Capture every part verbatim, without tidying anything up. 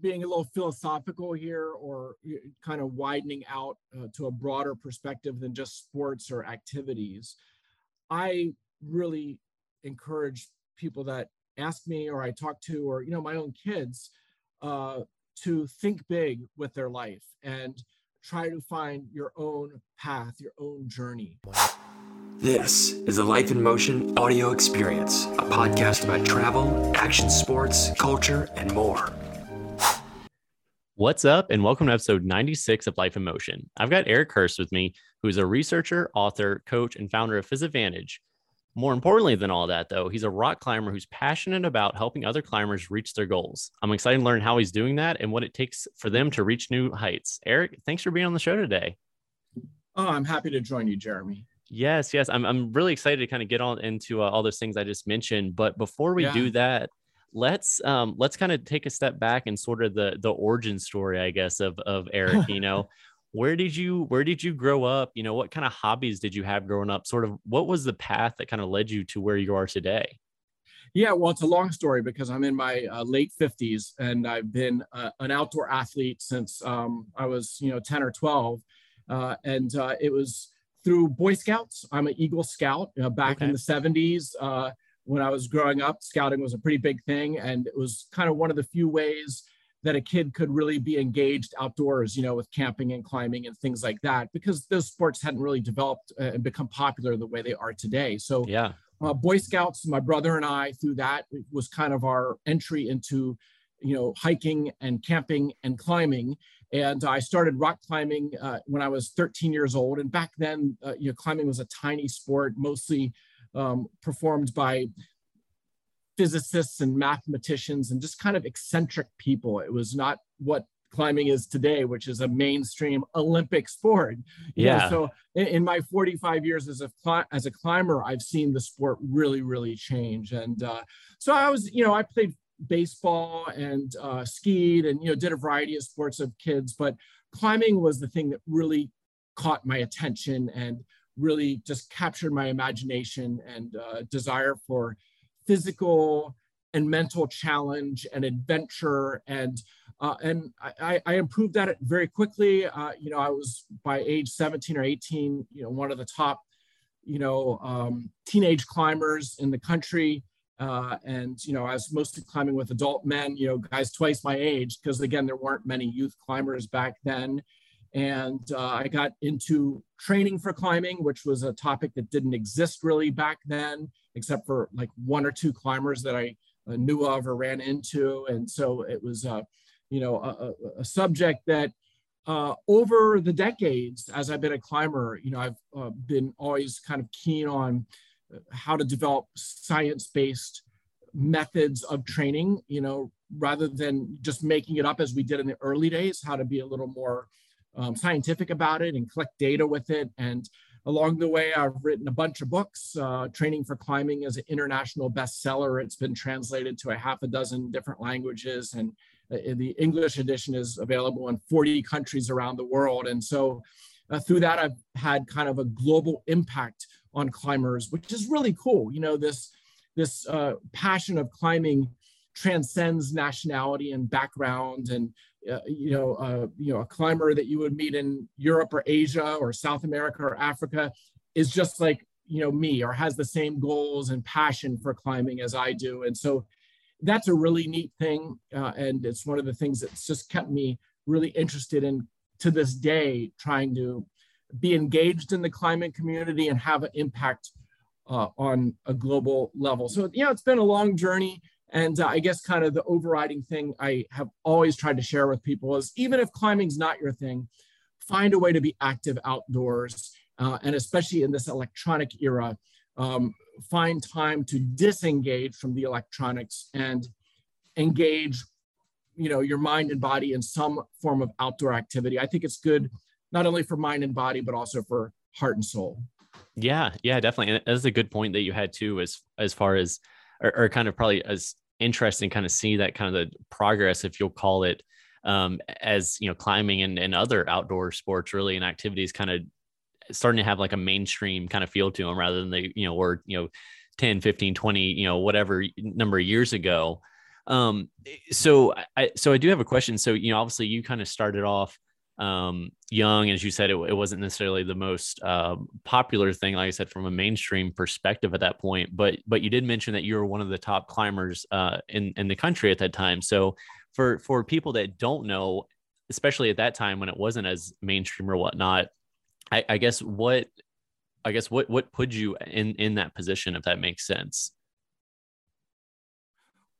being a little philosophical here, or kind of widening out uh, to a broader perspective than just sports or activities, I really encourage people that ask me, or I talk to, or, you know, my own kids, uh, to think big with their life and try to find your own path, your own journey. This is the Life in Motion audio experience, a podcast about travel, action sports, culture, and more. What's up, and welcome to episode ninety-six of Life in Motion. I've got Eric Hurst with me, who is a researcher, author, coach, and founder of PhysiVantage. More importantly than all that, though, he's a rock climber who's passionate about helping other climbers reach their goals. I'm excited to learn how he's doing that and what it takes for them to reach new heights. Eric, thanks for being on the show today. Oh, I'm happy to join you, Jeremy. Yes, yes. I'm I'm really excited to kind of get on into uh, all those things I just mentioned. But before we yeah. do that, let's um let's kind of take a step back and sort of the the origin story, I guess, of of Eric. You know, where did you where did you grow up? You know, what kind of hobbies did you have growing up? Sort of what was the path that kind of led you to where you are today? Yeah, well, it's a long story because I'm in my uh, late fifties, and I've been uh, an outdoor athlete since um I was, you know, ten or twelve, uh and uh it was through Boy Scouts. I'm an Eagle Scout. You know, back okay. in the seventies, uh when I was growing up, scouting was a pretty big thing, and it was kind of one of the few ways that a kid could really be engaged outdoors, you know, with camping and climbing and things like that, because those sports hadn't really developed and become popular the way they are today. So yeah, uh, Boy Scouts, my brother and I, through that, it was kind of our entry into, you know, hiking and camping and climbing. And I started rock climbing uh, when I was thirteen years old. And back then, uh, you know, climbing was a tiny sport, mostly Um, performed by physicists and mathematicians and just kind of eccentric people. It was not what climbing is today, which is a mainstream Olympic sport. You yeah. know, so in, in my forty-five years as a cli- as a climber, I've seen the sport really, really change. And uh, so I was, you know, I played baseball and uh, skied and, you know, did a variety of sports of kids, but climbing was the thing that really caught my attention and really just captured my imagination and uh, desire for physical and mental challenge and adventure. And uh, and I, I improved that very quickly. Uh, you know, I was by age seventeen or eighteen, you know, one of the top, you know, um, teenage climbers in the country. Uh, and, you know, I was mostly climbing with adult men, you know, guys twice my age, because again, there weren't many youth climbers back then. And uh, I got into training for climbing, which was a topic that didn't exist really back then, except for like one or two climbers that I uh, knew of or ran into. And so it was, uh, you know, a, a subject that uh, over the decades, as I've been a climber, you know, I've uh, been always kind of keen on how to develop science-based methods of training, you know, rather than just making it up as we did in the early days, how to be a little more Um, scientific about it and collect data with it. And along the way, I've written a bunch of books. Uh, Training for Climbing is an international bestseller. It's been translated to a half a dozen different languages, and uh, the English edition is available in forty countries around the world. And so uh, through that, I've had kind of a global impact on climbers, which is really cool. You know, this, this uh, passion of climbing transcends nationality and background, and uh, you know, uh, you know, a climber that you would meet in Europe or Asia or South America or Africa is just like, you know, me, or has the same goals and passion for climbing as I do. And so that's a really neat thing, uh, and it's one of the things that's just kept me really interested in to this day, trying to be engaged in the climbing community and have an impact uh, on a global level. So you know, it's been a long journey. And uh, I guess kind of the overriding thing I have always tried to share with people is, even if climbing's not your thing, find a way to be active outdoors. Uh, and especially in this electronic era, um, find time to disengage from the electronics and engage, you know, your mind and body in some form of outdoor activity. I think it's good, not only for mind and body, but also for heart and soul. Yeah, yeah, definitely. And that's a good point that you had too, as, as far as, or, or kind of probably as interesting, kind of see that kind of the progress, if you'll call it, um, as, you know, climbing and, and other outdoor sports really and activities kind of starting to have like a mainstream kind of feel to them, rather than they, you know, were, you know, ten, fifteen, twenty, you know, whatever number of years ago. Um, so I, so I do have a question. So, you know, obviously you kind of started off, um, young, and as you said, it, it wasn't necessarily the most, uh, popular thing, like I said, from a mainstream perspective at that point, but, but you did mention that you were one of the top climbers, uh, in, in the country at that time. So for, for people that don't know, especially at that time when it wasn't as mainstream or whatnot, I, I guess what, I guess what, what put you in, in that position, if that makes sense?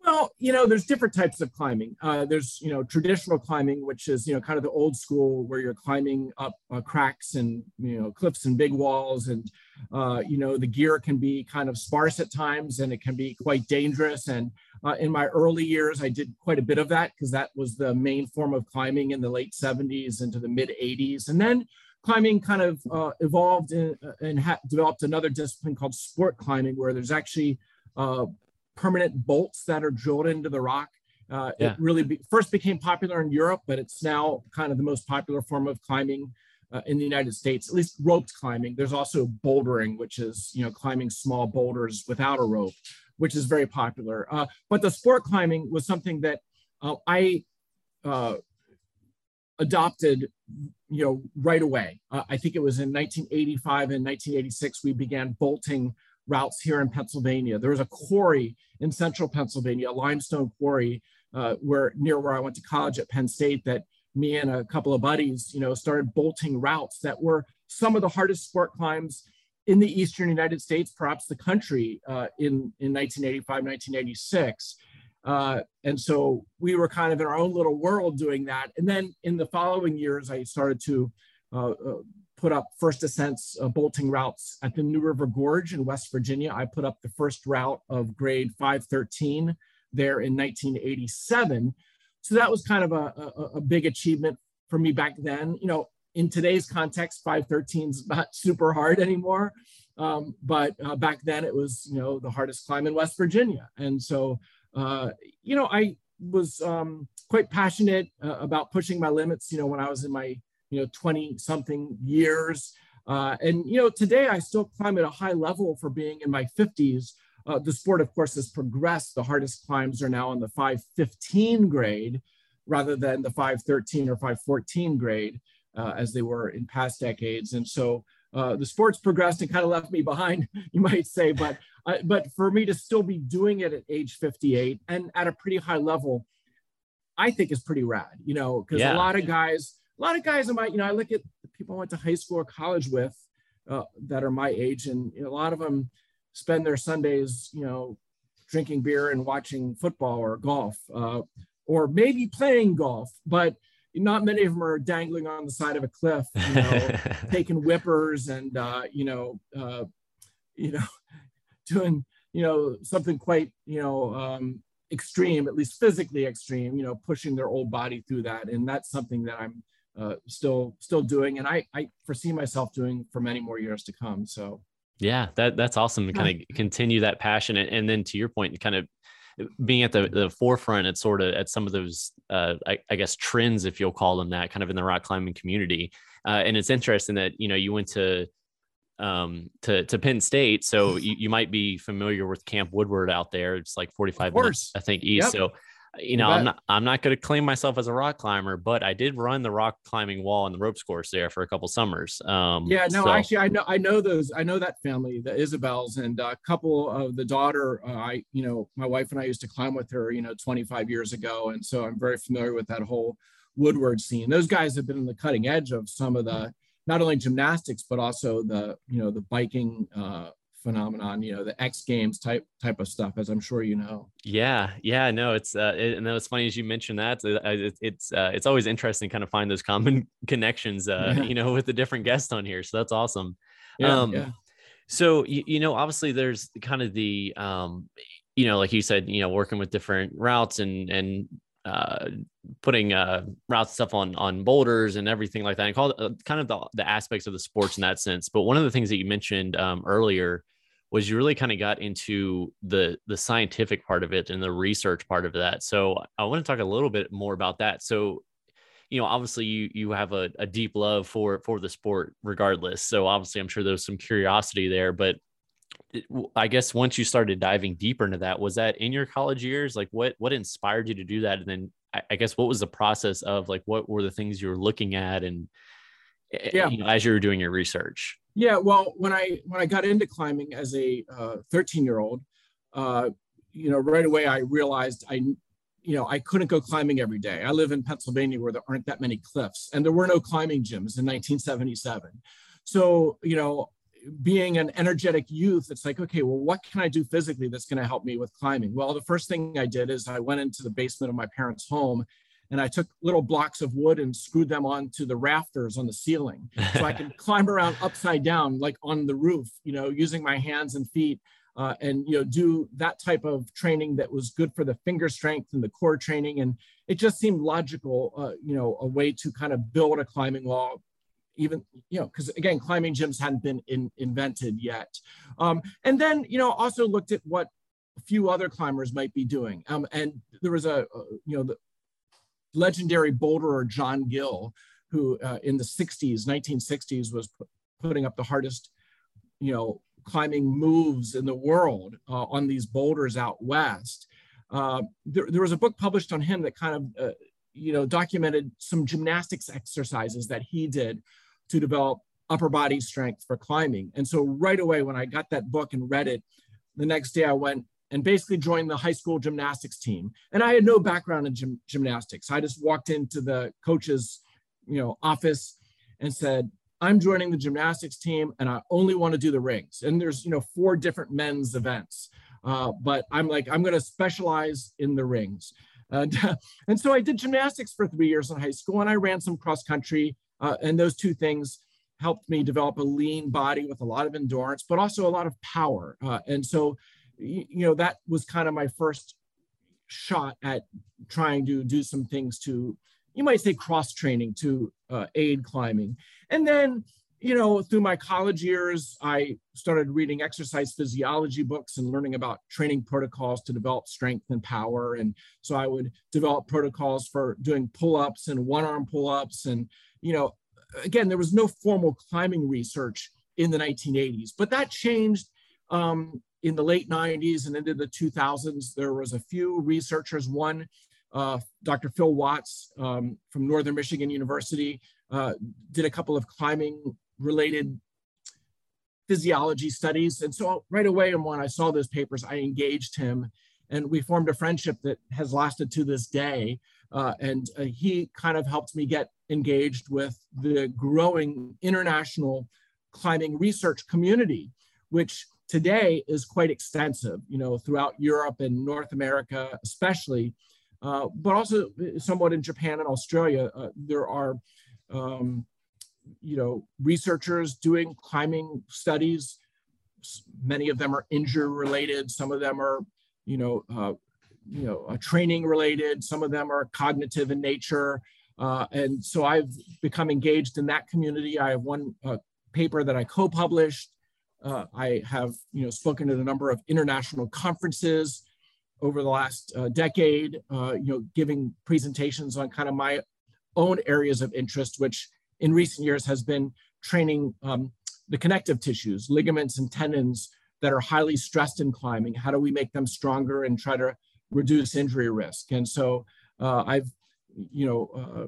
Well, you know, there's different types of climbing. Uh, there's, you know, traditional climbing, which is, you know, kind of the old school where you're climbing up uh, cracks and, you know, cliffs and big walls. And, uh, you know, the gear can be kind of sparse at times and it can be quite dangerous. And uh, in my early years, I did quite a bit of that because that was the main form of climbing in the late seventies into the mid eighties. And then climbing kind of uh, evolved in, uh, and ha- developed another discipline called sport climbing, where there's actually uh, permanent bolts that are drilled into the rock. Uh, yeah. It really be, first became popular in Europe, but it's now kind of the most popular form of climbing uh, in the United States, at least roped climbing. There's also bouldering, which is, you know, climbing small boulders without a rope, which is very popular. Uh, but the sport climbing was something that uh, I uh, adopted, you know, right away. Uh, I think it was in nineteen eighty-five and nineteen eighty-six, we began bolting routes here in Pennsylvania. There was a quarry in central Pennsylvania, a limestone quarry uh, where near where I went to college at Penn State, that me and a couple of buddies, you know, started bolting routes that were some of the hardest sport climbs in the Eastern United States, perhaps the country, uh, in, in nineteen eighty-five, nineteen eighty-six. Uh, and so we were kind of in our own little world doing that. And then in the following years, I started to uh, uh, put up first ascents uh, bolting routes at the New River Gorge in West Virginia. I put up the first route of grade five thirteen there in nineteen eighty-seven. So that was kind of a, a, a big achievement for me back then. You know, in today's context, five thirteen is not super hard anymore. Um, but uh, back then it was, you know, the hardest climb in West Virginia. And so, uh, you know, I was um, quite passionate uh, about pushing my limits, you know, when I was in my you know, twenty something years. Uh, and, you know, today I still climb at a high level for being in my fifties. Uh, the sport, of course, has progressed. The hardest climbs are now in the five fifteen grade rather than the five thirteen or five fourteen grade uh, as they were in past decades. And so uh, the sport's progressed and kind of left me behind, you might say, but, uh, but for me to still be doing it at age fifty-eight and at a pretty high level, I think is pretty rad, you know, because yeah. a lot of guys, A lot of guys in my, you know, I look at the people I went to high school or college with uh, that are my age, and you know, a lot of them spend their Sundays, you know, drinking beer and watching football or golf, uh, or maybe playing golf, but not many of them are dangling on the side of a cliff, you know, taking whippers and, uh, you know, uh, you know, doing, you know, something quite, you know, um, extreme, at least physically extreme, you know, pushing their old body through that. And that's something that I'm Uh, still, still doing, and I, I foresee myself doing for many more years to come. So, yeah, that that's awesome to kind of continue that passion, and, and then to your point, kind of being at the, the forefront at sort of at some of those, uh, I, I guess trends, if you'll call them that, kind of in the rock climbing community. Uh, and it's interesting that you know you went to um, to to Penn State, so you, you might be familiar with Camp Woodward out there. It's like forty-five minutes, I think, east. Yep. So. You know, I'm not, I'm not going to claim myself as a rock climber, but I did run the rock climbing wall and the ropes course there for a couple summers. Um, yeah, no, so. actually, I know, I know those, I know that family, the Isabels, and a couple of the daughter, uh, I, you know, my wife and I used to climb with her, you know, twenty-five years ago. And so I'm very familiar with that whole Woodward scene. Those guys have been on the cutting edge of some of the, not only gymnastics, but also the, you know, the biking, uh, phenomenon, you know, the X Games type type of stuff, as I'm sure you know. Yeah, yeah, no, it's uh, it, and it's funny as you mentioned that. It, it's uh, it's always interesting to kind of find those common connections, uh, yeah. you know, with the different guests on here. So that's awesome. Yeah, um, yeah. So you, you know, obviously, there's kind of the, um, you know, like you said, you know, working with different routes and and uh, putting uh, route stuff on on boulders and everything like that, and call uh, kind of the, the aspects of the sports in that sense. But one of the things that you mentioned um, earlier was you really kind of got into the the scientific part of it and the research part of that. So I want to talk a little bit more about that. So, you know, obviously you you have a, a deep love for for the sport regardless. So obviously I'm sure there's some curiosity there, but I guess once you started diving deeper into that, was that in your college years? Like what, what inspired you to do that? And then I, I guess, what was the process of like, what were the things you were looking at and yeah. you know, as you were doing your research? Yeah. Well, when I, when I got into climbing as a uh, thirteen year old, uh, you know, right away, I realized I, you know, I couldn't go climbing every day. I live in Pennsylvania where there aren't that many cliffs and there were no climbing gyms in nineteen seventy-seven. So, you know, being an energetic youth, it's like, okay, well, what can I do physically that's going to help me with climbing? Well, the first thing I did is I went into the basement of my parents' home and I took little blocks of wood and screwed them onto the rafters on the ceiling. So I could climb around upside down, like on the roof, you know, using my hands and feet uh, and, you know, do that type of training that was good for the finger strength and the core training. And it just seemed logical, uh, you know, a way to kind of build a climbing wall. Even, you know, because again, climbing gyms hadn't been in, invented yet. Um, and then, you know, also looked at what a few other climbers might be doing. Um, and there was a, uh, you know, the legendary boulderer, John Gill, who uh, in the sixties, nineteen sixties was p- putting up the hardest, you know, climbing moves in the world uh, on these boulders out west. Uh, there, there was a book published on him that kind of, uh, you know, documented some gymnastics exercises that he did to develop upper body strength for climbing. And so right away, when I got that book and read it, the next day I went and basically joined the high school gymnastics team. And I had no background in gym- gymnastics. I just walked into the coach's, you know, office and said, I'm joining the gymnastics team and I only want to do the rings. And there's, you know, four different men's events. Uh, but I'm like, I'm going to specialize in the rings. And, and so I did gymnastics for three years in high school and I ran some cross country uh, and those two things helped me develop a lean body with a lot of endurance, but also a lot of power. Uh, and so, you know, that was kind of my first shot at trying to do some things to, you might say cross training to uh, aid climbing. And then, you know, through my college years, I started reading exercise physiology books and learning about training protocols to develop strength and power. And so I would develop protocols for doing pull-ups and one-arm pull-ups. And, you know, again, there was no formal climbing research in the nineteen eighties, but that changed um, in the late nineties and into the two thousands. There was a few researchers, one, uh, Doctor Phil Watts um, from Northern Michigan University, uh, did a couple of climbing related physiology studies. And so right away, and when I saw those papers, I engaged him and we formed a friendship that has lasted to this day. Uh, and uh, he kind of helped me get engaged with the growing international climbing research community, which today is quite extensive, you know, throughout Europe and North America, especially, uh, but also somewhat in Japan and Australia. Uh, there are, um, you know, researchers doing climbing studies. Many of them are injury related. Some of them are, you know, uh, you know, uh, training related. Some of them are cognitive in nature. Uh, and so I've become engaged in that community. I have one uh, paper that I co-published. Uh, I have, you know, spoken at a number of international conferences over the last uh, decade, uh, you know, giving presentations on kind of my own areas of interest, which in recent years has been training um, the connective tissues, ligaments and tendons that are highly stressed in climbing. How do we make them stronger and try to reduce injury risk? And so uh, I've, you know, uh,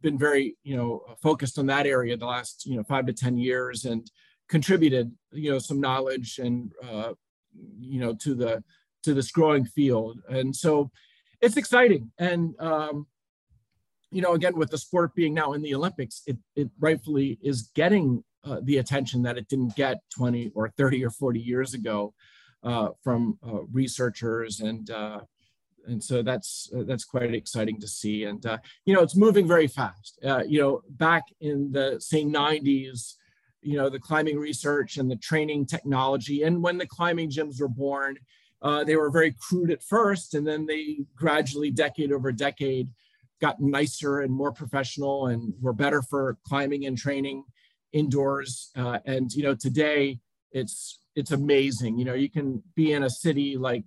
been very, you know, focused on that area the last, you know, five to ten years and contributed, you know, some knowledge and, uh, you know, to the, to this growing field. And so it's exciting. And, um, you know, again, with the sport being now in the Olympics, it, it rightfully is getting uh, the attention that it didn't get twenty or thirty or forty years ago uh, from uh, researchers. And uh, and so that's uh, that's quite exciting to see. And, uh, you know, it's moving very fast. Uh, you know, back in the, say, nineties, you know, the climbing research and the training technology, and when the climbing gyms were born, uh, they were very crude at first, and then they gradually, decade over decade, got nicer and more professional and were better for climbing and training indoors. Uh, and, you know, today it's, it's amazing. You know, you can be in a city like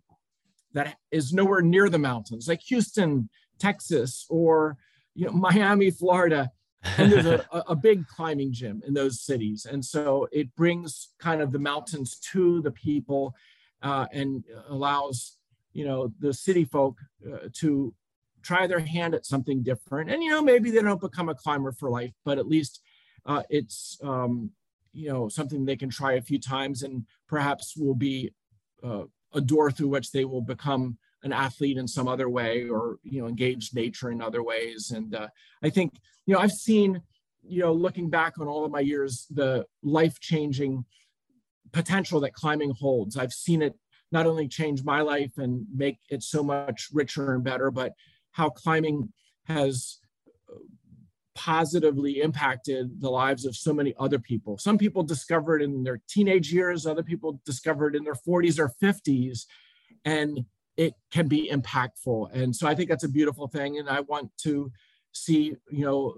that is nowhere near the mountains, like Houston, Texas, or, you know, Miami, Florida, And there's a, a big climbing gym in those cities. And so it brings kind of the mountains to the people uh, and allows, you know, the city folk uh, to try their hand at something different. And, you know, maybe they don't become a climber for life, but at least uh, it's, um, you know, something they can try a few times and perhaps will be uh, a door through which they will become an athlete in some other way, or, you know, engage nature in other ways. And uh, I think, you know, I've seen, you know, looking back on all of my years, the life-changing potential that climbing holds. I've seen it not only change my life and make it so much richer and better, but how climbing has positively impacted the lives of so many other people. Some people discover it in their teenage years, other people discover it in their forties or fifties, and it can be impactful. And so I think that's a beautiful thing. And I want to see, you know,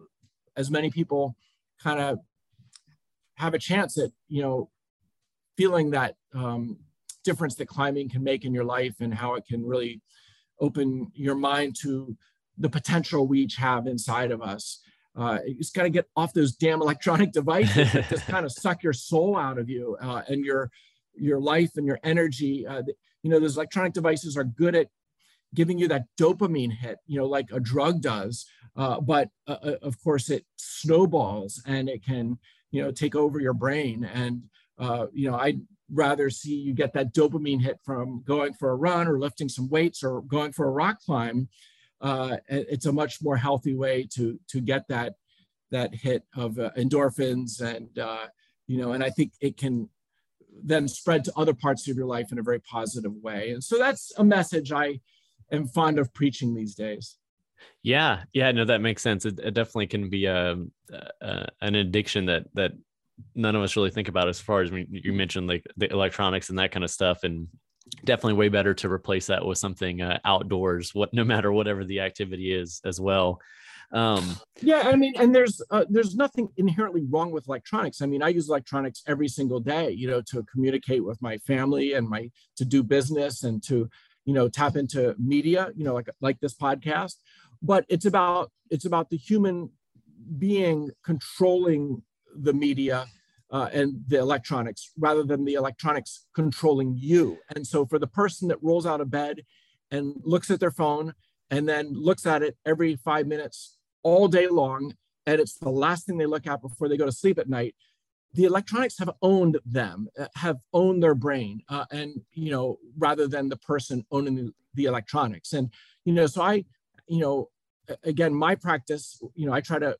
as many people kind of have a chance at, you know, feeling that um, difference that climbing can make in your life and how it can really open your mind to the potential we each have inside of us. Uh, you just got to get off those damn electronic devices that just kind of suck your soul out of you uh, and your, your life and your energy. Uh, you know, those electronic devices are good at giving you that dopamine hit, you know, like a drug does. Uh, but uh, of course, it snowballs and it can, you know, take over your brain. And, uh, you know, I'd rather see you get that dopamine hit from going for a run or lifting some weights or going for a rock climb. Uh, it's a much more healthy way to to get that that hit of uh, endorphins. And, uh, you know, and I think it can then spread to other parts of your life in a very positive way. And so that's a message I am fond of preaching these days. Yeah. Yeah. No, that makes sense. It, it definitely can be a, a, an addiction that, that none of us really think about, as far as, I mean, you mentioned like the electronics and that kind of stuff, and definitely way better to replace that with something uh, outdoors, what, no matter whatever the activity is as well. Um, yeah, I mean, and there's uh, there's nothing inherently wrong with electronics. I mean, I use electronics every single day, you know, to communicate with my family and my to do business and to, you know, tap into media, you know, like like this podcast. But it's about it's about the human being controlling the media uh, and the electronics, rather than the electronics controlling you. And so, for the person that rolls out of bed and looks at their phone, and then looks at it every five minutes all day long, and it's the last thing they look at before they go to sleep at night, the electronics have owned them, have owned their brain, uh, and, you know, rather than the person owning the, the electronics. And, you know, so I, you know, again, my practice, you know, I try to,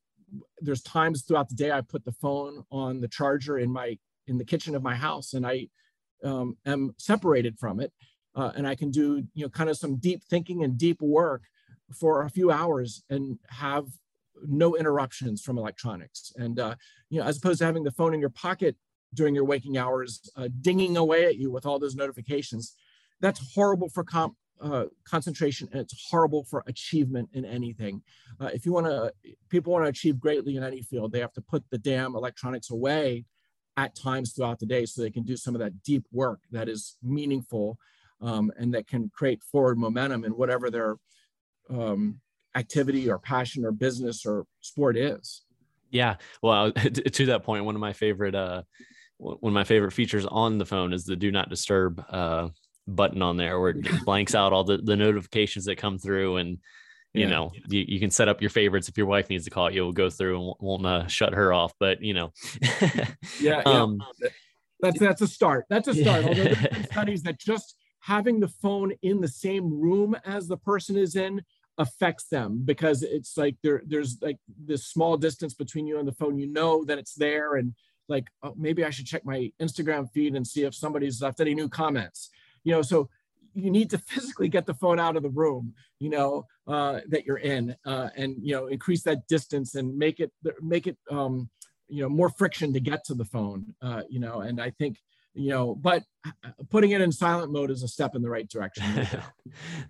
there's times throughout the day I put the phone on the charger in my, in the kitchen of my house, and I um, am separated from it. Uh, and I can do, you know, kind of some deep thinking and deep work for a few hours and have no interruptions from electronics. And, uh, you know, as opposed to having the phone in your pocket during your waking hours, uh, dinging away at you with all those notifications, that's horrible for comp, uh, concentration, and it's horrible for achievement in anything. Uh, if you want to, people want to achieve greatly in any field, they have to put the damn electronics away at times throughout the day so they can do some of that deep work that is meaningful. Um, and that can create forward momentum in whatever their um, activity or passion or business or sport is. Yeah. Well, to that point, one of my favorite, uh, one of my favorite features on the phone is the do not disturb uh, button on there, where it blanks out all the, the notifications that come through. And, you yeah. know, you, you can set up your favorites. If your wife needs to call you, it will go through and won't uh, shut her off, but, you know. yeah, yeah. Um, that's, that's a start. That's a start. Yeah. Although there have been studies that just having the phone in the same room as the person is in affects them, because it's like there, there's like this small distance between you and the phone. You know that it's there, and like, oh, maybe I should check my Instagram feed and see if somebody's left any new comments. You know, so you need to physically get the phone out of the room, you know, uh, that you're in, uh, and, you know, increase that distance and make it make it um, you know, more friction to get to the phone. Uh, you know, and I think. You know, but putting it in silent mode is a step in the right direction.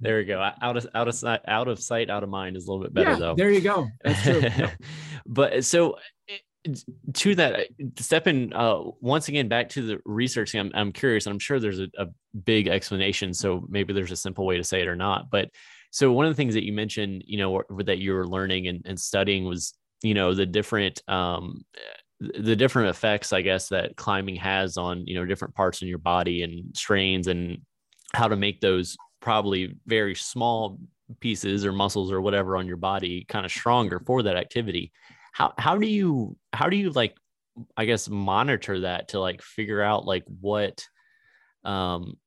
There we go. Out of out of sight, out of sight, out of mind is a little bit better, yeah, though. There you go. That's true. Yeah. But so to that, stepping uh, once again back to the researching, I'm I'm curious, and I'm sure there's a, a big explanation. So maybe there's a simple way to say it or not. But so one of the things that you mentioned, you know, or, or that you were learning and, and studying was you know, the different, um, the different effects, I guess, that climbing has on, you know, different parts in your body and strains, and how to make those probably very small pieces or muscles or whatever on your body kind of stronger for that activity. How, how do you, how do you like, I guess, monitor that to like figure out like what, um,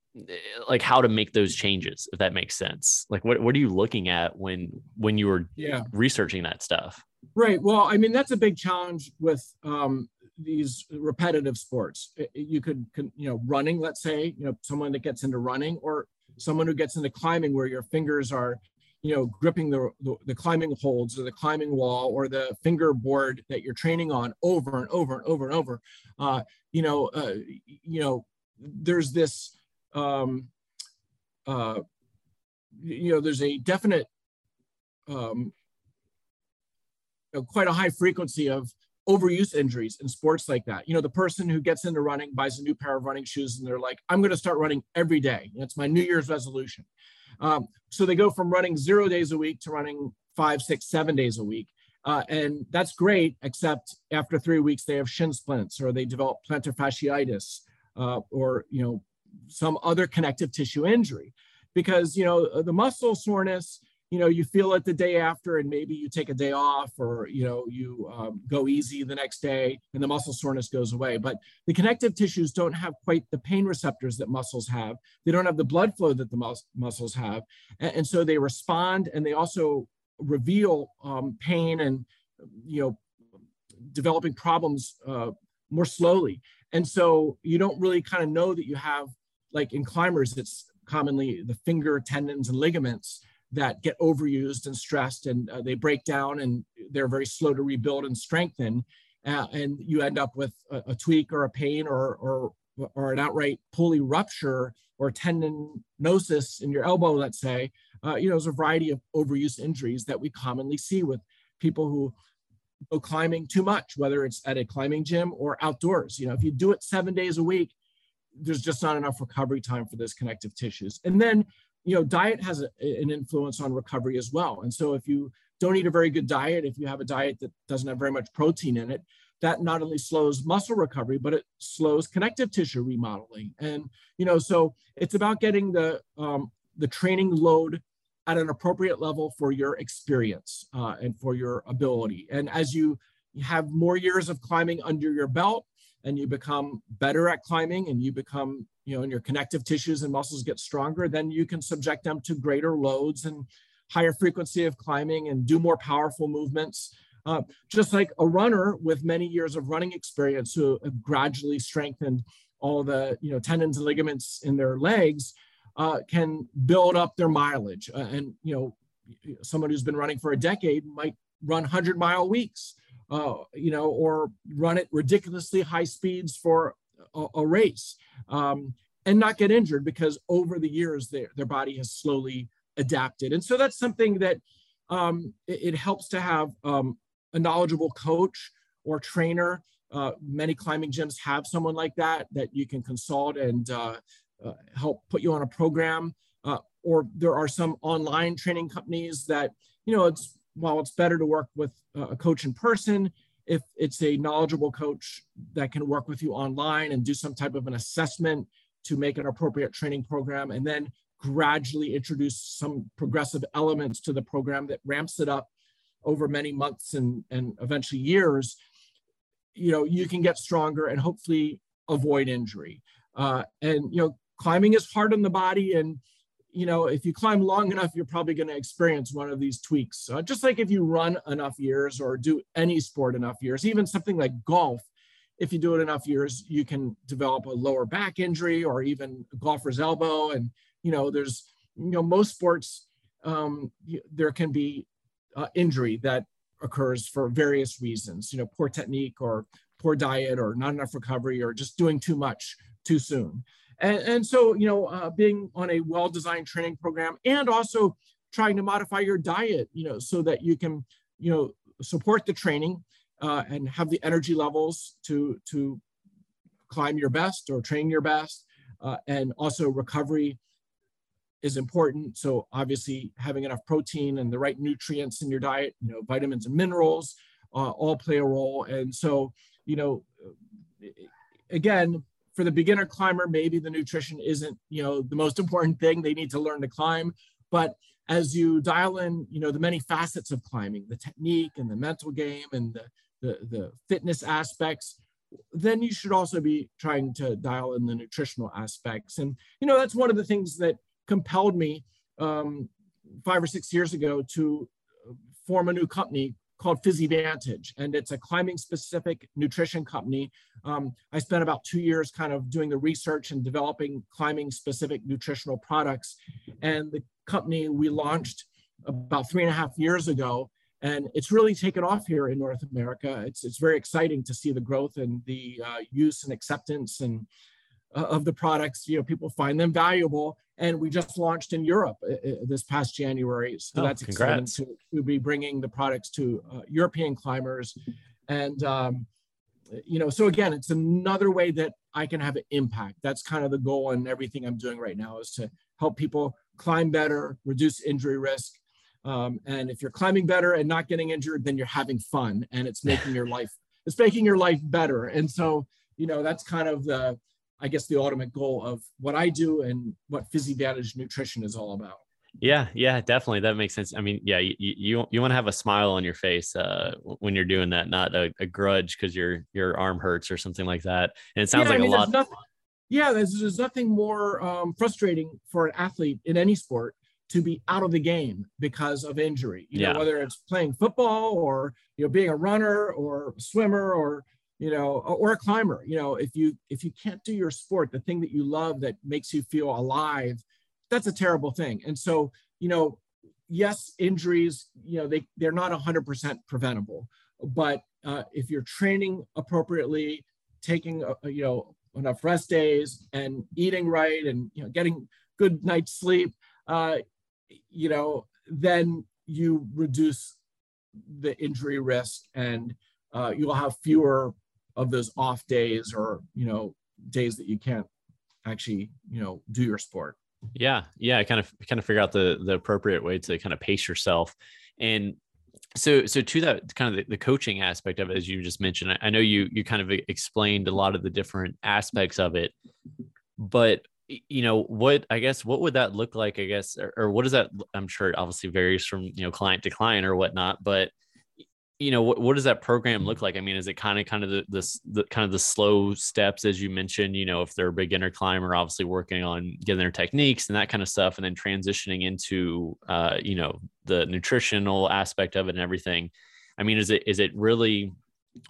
like how to make those changes, if that makes sense? Like, what, what are you looking at when, when you were yeah. researching that stuff? Right. Well, I mean, that's a big challenge with, um, these repetitive sports. You could, you know, running, let's say, you know, someone that gets into running, or someone who gets into climbing, where your fingers are, you know, gripping the, the, the climbing holds or the climbing wall or the fingerboard that you're training on over and over and over and over. Uh, you know, uh, you know, there's this, um, uh, you know, there's a definite, um, you know, quite a high frequency of overuse injuries in sports like that. You know, the person who gets into running, buys a new pair of running shoes, and they're like, I'm going to start running every day. That's my New Year's resolution. Um, so they go from running zero days a week to running five, six, seven days a week. Uh, and that's great, except after three weeks, they have shin splints, or they develop plantar fasciitis, uh, or, you know, some other connective tissue injury. Because, you know, the muscle soreness, you know, you feel it the day after, and maybe you take a day off, or, you know, you um, go easy the next day and the muscle soreness goes away. But the connective tissues don't have quite the pain receptors that muscles have. They don't have the blood flow that the mus muscles have. And, and so they respond, and they also reveal um, pain and, you know, developing problems uh, more slowly. And so you don't really kind of know that you have, like in climbers, it's commonly the finger tendons and ligaments that get overused and stressed, and uh, they break down, and they're very slow to rebuild and strengthen. Uh, and you end up with a, a tweak or a pain or, or, or an outright pulley rupture or tendinosis in your elbow, let's say. Uh, you know, there's a variety of overuse injuries that we commonly see with people who go climbing too much, whether it's at a climbing gym or outdoors. You know, if you do it seven days a week, there's just not enough recovery time for those connective tissues. And then, you know, diet has a, an influence on recovery as well. And so if you don't eat a very good diet, if you have a diet that doesn't have very much protein in it, that not only slows muscle recovery, but it slows connective tissue remodeling. And, you know, so it's about getting the, um, the training load at an appropriate level for your experience uh, and for your ability. And as you have more years of climbing under your belt, and you become better at climbing, and you become, you know, and your connective tissues and muscles get stronger, then you can subject them to greater loads and higher frequency of climbing and do more powerful movements. Uh, just like a runner with many years of running experience who have gradually strengthened all the, you know, tendons and ligaments in their legs uh, can build up their mileage. Uh, and, you know, someone who's been running for a decade might run hundred mile weeks. Uh, you know, or run at ridiculously high speeds for a, a race um, and not get injured, because over the years their, their body has slowly adapted. And so that's something that um, it, it helps to have um, a knowledgeable coach or trainer. Uh, many climbing gyms have someone like that, that you can consult and uh, uh, help put you on a program. Uh, or there are some online training companies that, you know, it's, while it's better to work with a coach in person, if it's a knowledgeable coach that can work with you online and do some type of an assessment to make an appropriate training program, and then gradually introduce some progressive elements to the program that ramps it up over many months and, and eventually years, you know, you can get stronger and hopefully avoid injury. Uh, and, you know, climbing is hard on the body, and you know, if you climb long enough, you're probably going to experience one of these tweaks. Uh, just like if you run enough years or do any sport enough years, even something like golf, if you do it enough years, you can develop a lower back injury or even a golfer's elbow. And, you know, there's, you know, most sports, um, there can be uh, injury that occurs for various reasons, you know, poor technique or poor diet or not enough recovery or just doing too much too soon. And, and so, you know, uh, being on a well-designed training program, and also trying to modify your diet, you know, so that you can, you know, support the training uh, and have the energy levels to, to climb your best or train your best. Uh, and also recovery is important. So obviously having enough protein and the right nutrients in your diet, you know, vitamins and minerals, uh, all play a role. And so, you know, again, for the beginner climber, maybe the nutrition isn't, you know, the most important thing. They need to learn to climb. But as you dial in, you know, the many facets of climbing, the technique and the mental game and the, the, the fitness aspects, then you should also be trying to dial in the nutritional aspects. And, you know, that's one of the things that compelled me um, five or six years ago to form a new company called PhysiVantage, and it's a climbing-specific nutrition company. Um, I spent about two years kind of doing the research and developing climbing-specific nutritional products, and the company we launched about three and a half years ago, and it's really taken off here in North America. It's, it's very exciting to see the growth and the uh, use and acceptance and uh, of the products. You know, people find them valuable, and we just launched in Europe uh, this past January. So oh, that's exciting to, to be bringing the products to uh, European climbers. And, um, you know, so again, it's another way that I can have an impact. That's kind of the goal in everything I'm doing right now, is to help people climb better, reduce injury risk. Um, and if you're climbing better and not getting injured, then you're having fun, and it's making your life, it's making your life better. And so, you know, that's kind of the, I guess, the ultimate goal of what I do and what PhysiVantage Nutrition is all about. Yeah, yeah, definitely. That makes sense. I mean, yeah, you you, you want to have a smile on your face uh, when you're doing that, not a, a grudge because your your arm hurts or something like that. And it sounds yeah, like I mean, a lot. Nothing, yeah, there's, there's nothing more um, frustrating for an athlete in any sport to be out of the game because of injury. You yeah. know, whether it's playing football or, you know, being a runner or a swimmer or, you know, or a climber. You know, if you if you can't do your sport, the thing that you love that makes you feel alive, that's a terrible thing. And so, you know, yes, injuries, you know, they, they're not one hundred percent preventable. But uh, if you're training appropriately, taking, uh, you know, enough rest days and eating right and, you know, getting good night's sleep, uh, you know, then you reduce the injury risk, and uh, you'll have fewer of those off days or, you know, days that you can't actually, you know, do your sport. Yeah. Yeah. I kind of, kind of figure out the, the appropriate way to kind of pace yourself. And so, so to that kind of the, the coaching aspect of it, as you just mentioned, I, I know you, you kind of explained a lot of the different aspects of it, but you know, what, I guess, what would that look like, I guess, or, or what does that, I'm sure it obviously varies from, you know, client to client or whatnot, but you know, what, what does that program look like? I mean, is it kind of, kind of the, the, the, kind of the slow steps, as you mentioned, you know, if they're a beginner climber, obviously working on getting their techniques and that kind of stuff, and then transitioning into, uh, you know, the nutritional aspect of it and everything. I mean, is it, is it really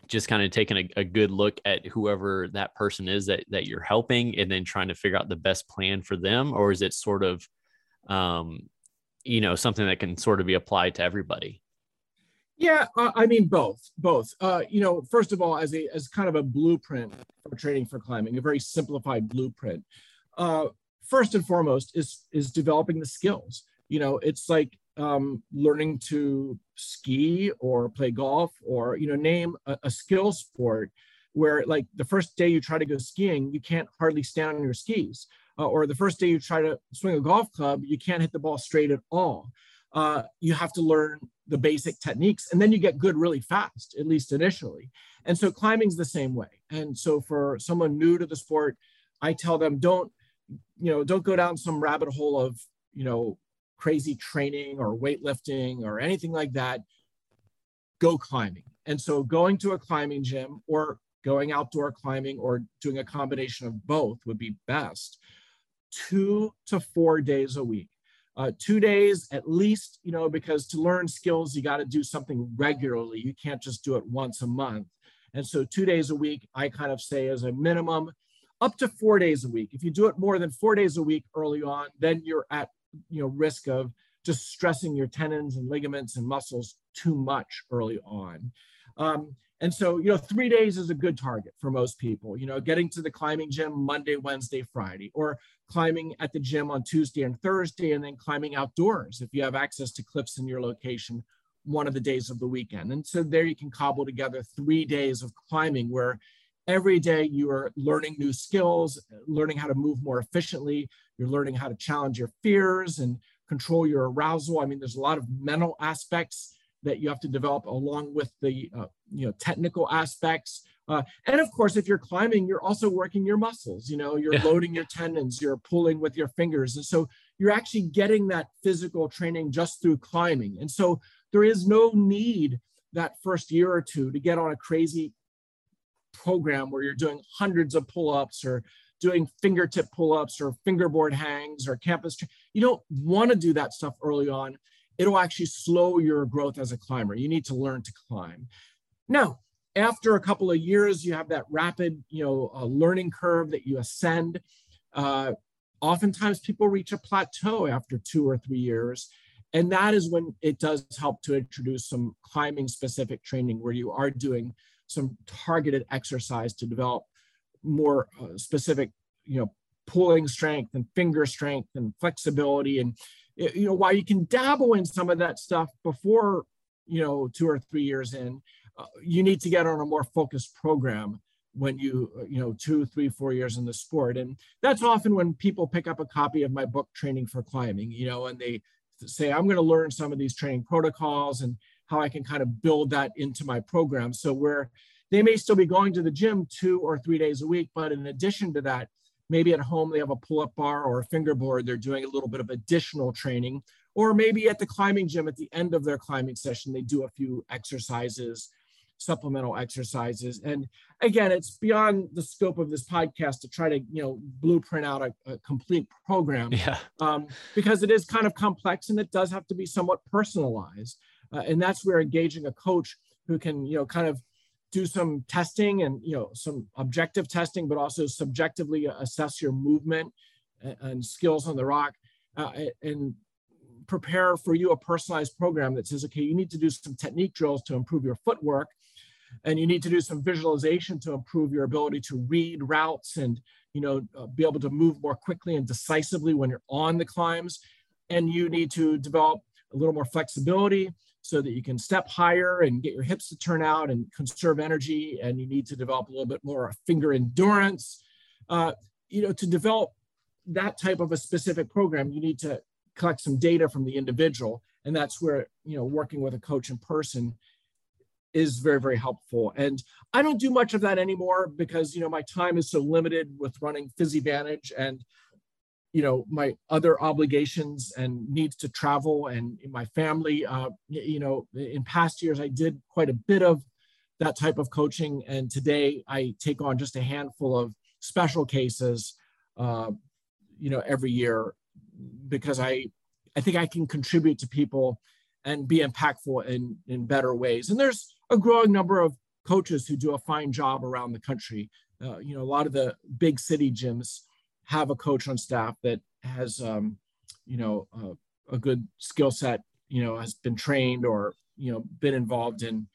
just kind of taking a, a good look at whoever that person is that, that you're helping and then trying to figure out the best plan for them? Or is it sort of, um, you know, something that can sort of be applied to everybody? Yeah, uh, I mean, both, both, uh, you know, first of all, as a, as kind of a blueprint for Training for Climbing, a very simplified blueprint, uh, first and foremost is, is developing the skills. You know, it's like um, learning to ski or play golf or, you know, name a, a skill sport where, like, the first day you try to go skiing, you can't hardly stand on your skis, uh, or the first day you try to swing a golf club, you can't hit the ball straight at all. Uh, you have to learn the basic techniques, and then you get good really fast, at least initially. And so climbing's the same way. And so for someone new to the sport, I tell them, don't, you know, don't go down some rabbit hole of, you know, crazy training or weightlifting or anything like that. Go climbing. And so going to a climbing gym or going outdoor climbing or doing a combination of both would be best. Two to four days a week. Uh, two days at least, you know, because to learn skills, you got to do something regularly. You can't just do it once a month. And so two days a week, I kind of say as a minimum, up to four days a week. If you do it more than four days a week early on, then you're at, you know, risk of just stressing your tendons and ligaments and muscles too much early on. Um, and so, you know, three days is a good target for most people, you know, getting to the climbing gym Monday, Wednesday, Friday, or climbing at the gym on Tuesday and Thursday, and then climbing outdoors if you have access to cliffs in your location, one of the days of the weekend. And so there you can cobble together three days of climbing where every day you are learning new skills, learning how to move more efficiently. You're learning how to challenge your fears and control your arousal. I mean, there's a lot of mental aspects that you have to develop along with the uh, you know, technical aspects. Uh, and of course, if you're climbing, you're also working your muscles, you know, you're yeah. loading your tendons, you're pulling with your fingers. And so you're actually getting that physical training just through climbing. And so there is no need that first year or two to get on a crazy program where you're doing hundreds of pull-ups or doing fingertip pull-ups or fingerboard hangs or campus. You don't want to do that stuff early on. It'll actually slow your growth as a climber. You need to learn to climb. Now, after a couple of years, you have that rapid, you know, uh, learning curve that you ascend. Uh, oftentimes people reach a plateau after two or three years. And that is when it does help to introduce some climbing specific training where you are doing some targeted exercise to develop more uh, specific, you know, pulling strength and finger strength and flexibility. And, you know, while you can dabble in some of that stuff before, you know, two or three years in, uh, you need to get on a more focused program when you, you know, two, three, four years in the sport. And that's often when people pick up a copy of my book, Training for Climbing, you know, and they say, I'm going to learn some of these training protocols and how I can kind of build that into my program. So where they may still be going to the gym two or three days a week, but in addition to that, maybe at home they have a pull-up bar or a fingerboard, they're doing a little bit of additional training, or maybe at the climbing gym at the end of their climbing session, they do a few exercises, supplemental exercises. And again, it's beyond the scope of this podcast to try to, you know, blueprint out a, a complete program, yeah. um, because it is kind of complex and it does have to be somewhat personalized. Uh, and that's where engaging a coach who can, you know, kind of do some testing and, you know, some objective testing, but also subjectively assess your movement and, and skills on the rock, uh, and prepare for you a personalized program that says, okay, you need to do some technique drills to improve your footwork, and you need to do some visualization to improve your ability to read routes and, you know, uh, be able to move more quickly and decisively when you're on the climbs. And you need to develop a little more flexibility so that you can step higher and get your hips to turn out and conserve energy. And you need to develop a little bit more finger endurance. Uh, you know, to develop that type of a specific program, you need to collect some data from the individual. And that's where, you know, working with a coach in person is very, very helpful. And I don't do much of that anymore because, you know, my time is so limited with running PhysiVantage and, you know, my other obligations and needs to travel and my family. Uh, you know, in past years, I did quite a bit of that type of coaching. And today I take on just a handful of special cases, uh, you know, every year, because I, I think I can contribute to people and be impactful in, in better ways. And there's a growing number of coaches who do a fine job around the country. Uh, you know, a lot of the big city gyms have a coach on staff that has, um, you know, uh, a good skill set, you know, has been trained or, you know, been involved in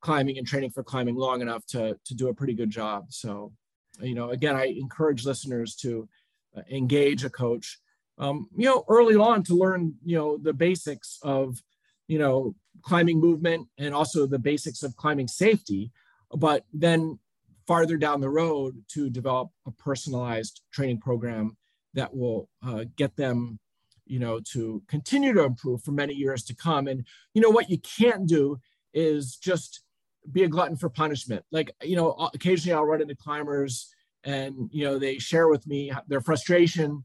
climbing and training for climbing long enough to, to do a pretty good job. So, you know, again, I encourage listeners to uh, engage a coach, um, you know, early on to learn, you know, the basics of, you know, climbing movement and also the basics of climbing safety, but then farther down the road to develop a personalized training program that will uh, get them, you know, to continue to improve for many years to come. And, you know, what you can't do is just be a glutton for punishment. Like, you know, occasionally I'll run into climbers and, you know, they share with me their frustration,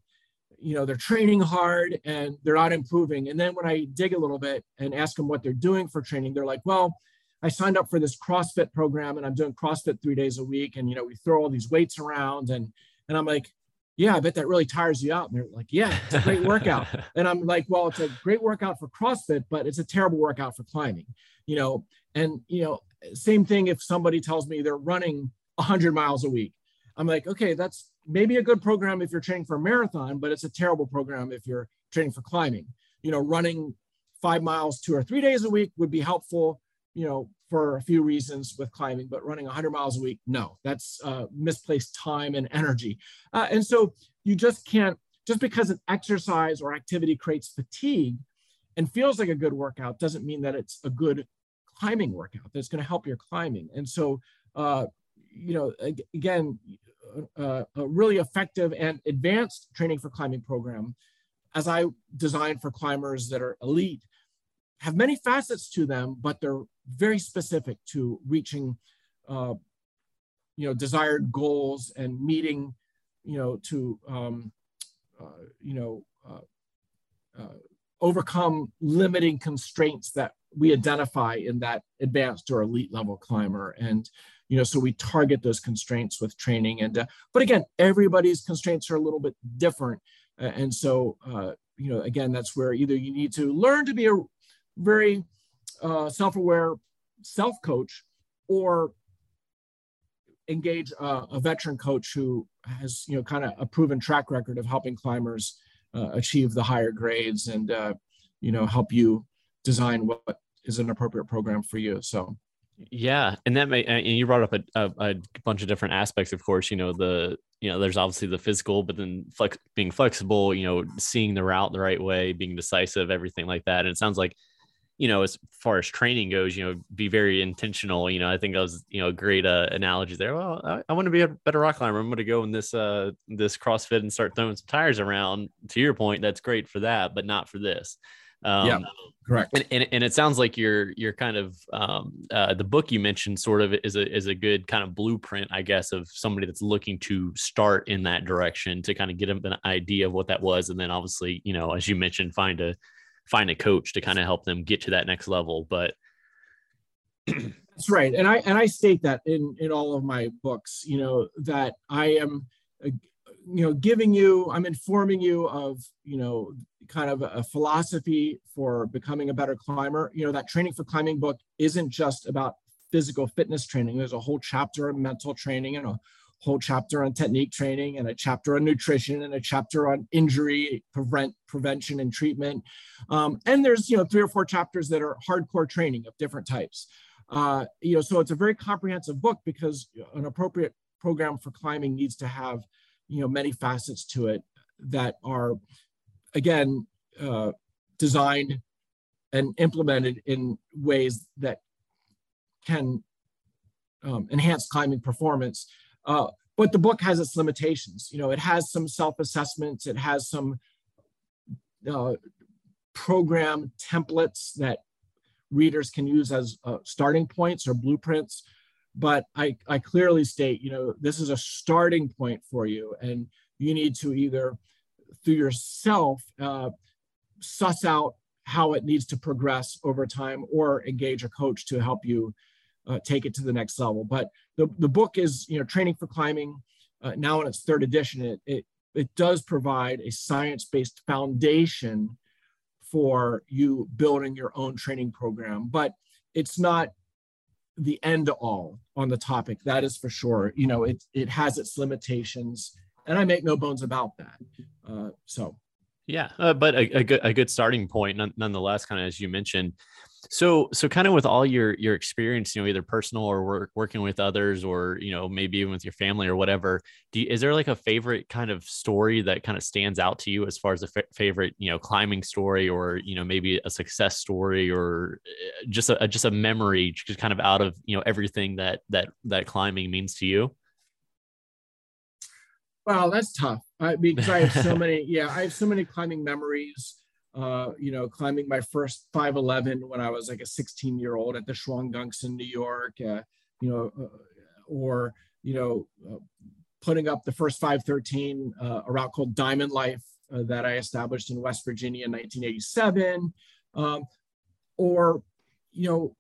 you know, they're training hard and they're not improving. And then when I dig a little bit and ask them what they're doing for training, they're like, well, I signed up for this CrossFit program and I'm doing CrossFit three days a week. And, you know, we throw all these weights around, and, and I'm like, yeah, I bet that really tires you out. And they're like, yeah, it's a great workout. And I'm like, well, it's a great workout for CrossFit, but it's a terrible workout for climbing, you know? And, you know, same thing. If somebody tells me they're running a hundred miles a week, I'm like, okay, that's maybe a good program if you're training for a marathon, but it's a terrible program if you're training for climbing. You know, running five miles two or three days a week would be helpful, you know, for a few reasons with climbing, but running a hundred miles a week, no, that's uh, misplaced time and energy. Uh, and so you just can't, just because an exercise or activity creates fatigue and feels like a good workout doesn't mean that it's a good climbing workout that's going to help your climbing. And so, uh, you know, again, uh, a really effective and advanced training for climbing program, as I designed for climbers that are elite, have many facets to them, but they're very specific to reaching, uh, you know, desired goals and meeting, you know, to, um, uh, you know, uh, uh, overcome limiting constraints that we identify in that advanced or elite level climber. And, you know, so we target those constraints with training. And, uh, but again, everybody's constraints are a little bit different. Uh, and so, uh, you know, again, that's where either you need to learn to be a very uh, self-aware self-coach, or engage a, a veteran coach who has, you know, kind of a proven track record of helping climbers uh, achieve the higher grades and, uh, you know, help you design what is an appropriate program for you. So, yeah. And that may, and you brought up a, a, a bunch of different aspects, of course, you know, the, you know, there's obviously the physical, but then flex, being flexible, you know, seeing the route the right way, being decisive, everything like that. And it sounds like, you know, as far as training goes, you know, be very intentional. You know, I think that was, you know, a great uh, analogy there. Well, I, I want to be a better rock climber. I'm going to go in this, uh, this CrossFit and start throwing some tires around. To your point, that's great for that, but not for this. Um, yeah, correct. And, and, and it sounds like you're, you're kind of, um, uh, the book you mentioned sort of is a, is a good kind of blueprint, I guess, of somebody that's looking to start in that direction to kind of get them an idea of what that was. And then obviously, you know, as you mentioned, find a, find a coach to kind of help them get to that next level. But that's right. And I, and I state that in, in all of my books, you know, that I am, uh, you know, giving you, I'm informing you of, you know, kind of a philosophy for becoming a better climber. You know, that Training for Climbing book isn't just about physical fitness training. There's a whole chapter on mental training and a whole chapter on technique training and a chapter on nutrition and a chapter on injury prevent prevention and treatment. Um, and there's, you know, three or four chapters that are hardcore training of different types. Uh, you know, so it's a very comprehensive book because an appropriate program for climbing needs to have, you know, many facets to it that are, again, uh, designed and implemented in ways that can um, enhance climbing performance. Uh, but the book has its limitations. You know, it has some self-assessments, it has some uh, program templates that readers can use as uh, starting points or blueprints. But I, I clearly state, you know, this is a starting point for you, and you need to either through yourself uh, suss out how it needs to progress over time, or engage a coach to help you uh, take it to the next level. But the, the book is, you know, Training for Climbing, uh, now in its third edition. It, it, it does provide a science-based foundation for you building your own training program, but it's not the end all on the topic, that is for sure. You know, it, it has its limitations, and I make no bones about that. Uh, so, yeah, uh, but a, a good a good starting point, none, nonetheless. Kind of as you mentioned, so so kind of with all your your experience, you know, either personal or work, working with others, or you know, maybe even with your family or whatever. Do you, is there like a favorite kind of story that kind of stands out to you as far as a fa- favorite, you know, climbing story, or you know, maybe a success story, or just a just a memory, just kind of out of you know everything that that that climbing means to you? Well, that's tough. I, because I have so many, yeah, I have so many climbing memories, uh, you know, climbing my first five eleven when I was like a sixteen year old at the Schwangunks in New York, uh, you know, uh, or, you know, uh, putting up the first five thirteen, uh, a route called Diamond Life uh, that I established in West Virginia in nineteen eighty-seven, um, or, you know,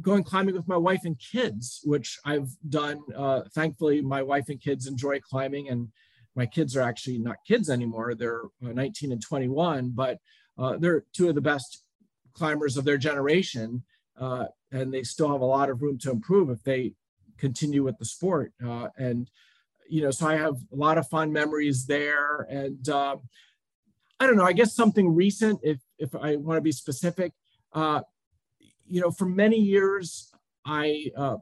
going climbing with my wife and kids, which I've done. Uh, thankfully, my wife and kids enjoy climbing, and my kids are actually not kids anymore. They're nineteen and twenty-one, but uh, they're two of the best climbers of their generation. Uh, and they still have a lot of room to improve if they continue with the sport. Uh, and, you know, so I have a lot of fond memories there. And uh, I don't know, I guess something recent, if, if I want to be specific, uh, you know, for many years, I, uh,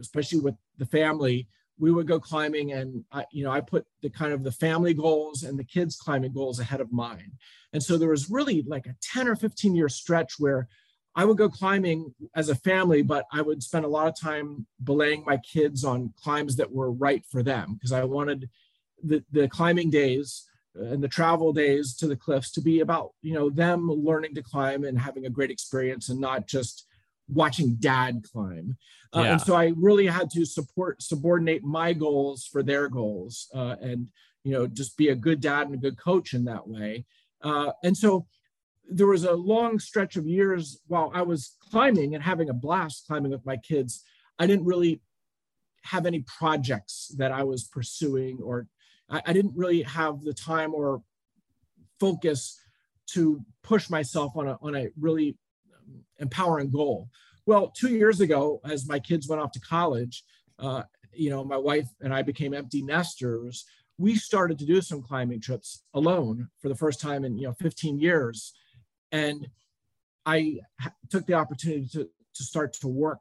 especially with the family, we would go climbing, and I, you know, I put the kind of the family goals and the kids climbing goals ahead of mine. And so there was really like a ten or fifteen year stretch where I would go climbing as a family, but I would spend a lot of time belaying my kids on climbs that were right for them, because I wanted the, the climbing days and the travel days to the cliffs to be about, you know, them learning to climb and having a great experience and not just watching dad climb. Uh, yeah. And so I really had to support, subordinate my goals for their goals, uh, and, you know, just be a good dad and a good coach in that way. Uh, and so there was a long stretch of years while I was climbing and having a blast climbing with my kids, I didn't really have any projects that I was pursuing, or I, I didn't really have the time or focus to push myself on a, on a really empowering goal. Well, two years ago, as my kids went off to college, uh, you know, my wife and I became empty nesters. We started to do some climbing trips alone for the first time in, you know, fifteen years. And I took the opportunity to, to start to work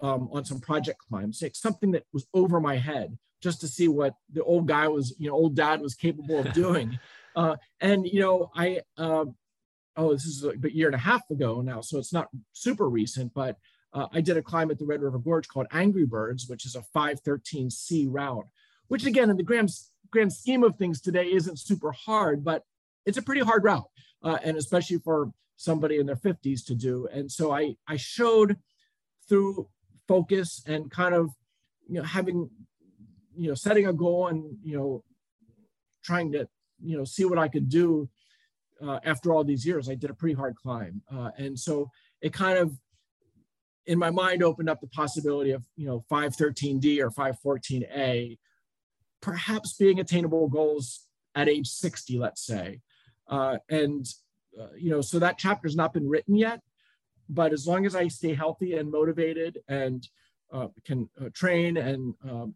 um, on some project climbs, something that was over my head, just to see what the old guy was, you know, old dad was capable of doing. uh, and, you know, I, uh, oh, this is a year and a half ago now, so it's not super recent, but uh, I did a climb at the Red River Gorge called Angry Birds, which is a five thirteen C route, which again, in the grand, grand scheme of things today isn't super hard, but it's a pretty hard route, uh, and especially for somebody in their fifties to do. And so I, I showed through focus and kind of, you know, having, you know, setting a goal and, you know, trying to, you know, see what I could do. Uh, after all these years, I did a pretty hard climb. Uh, and so it kind of, in my mind, opened up the possibility of, you know, five thirteen D or five fourteen A, perhaps being attainable goals at age sixty, let's say. Uh, and, uh, you know, so that chapter's not been written yet, but as long as I stay healthy and motivated and uh, can uh, train and, um,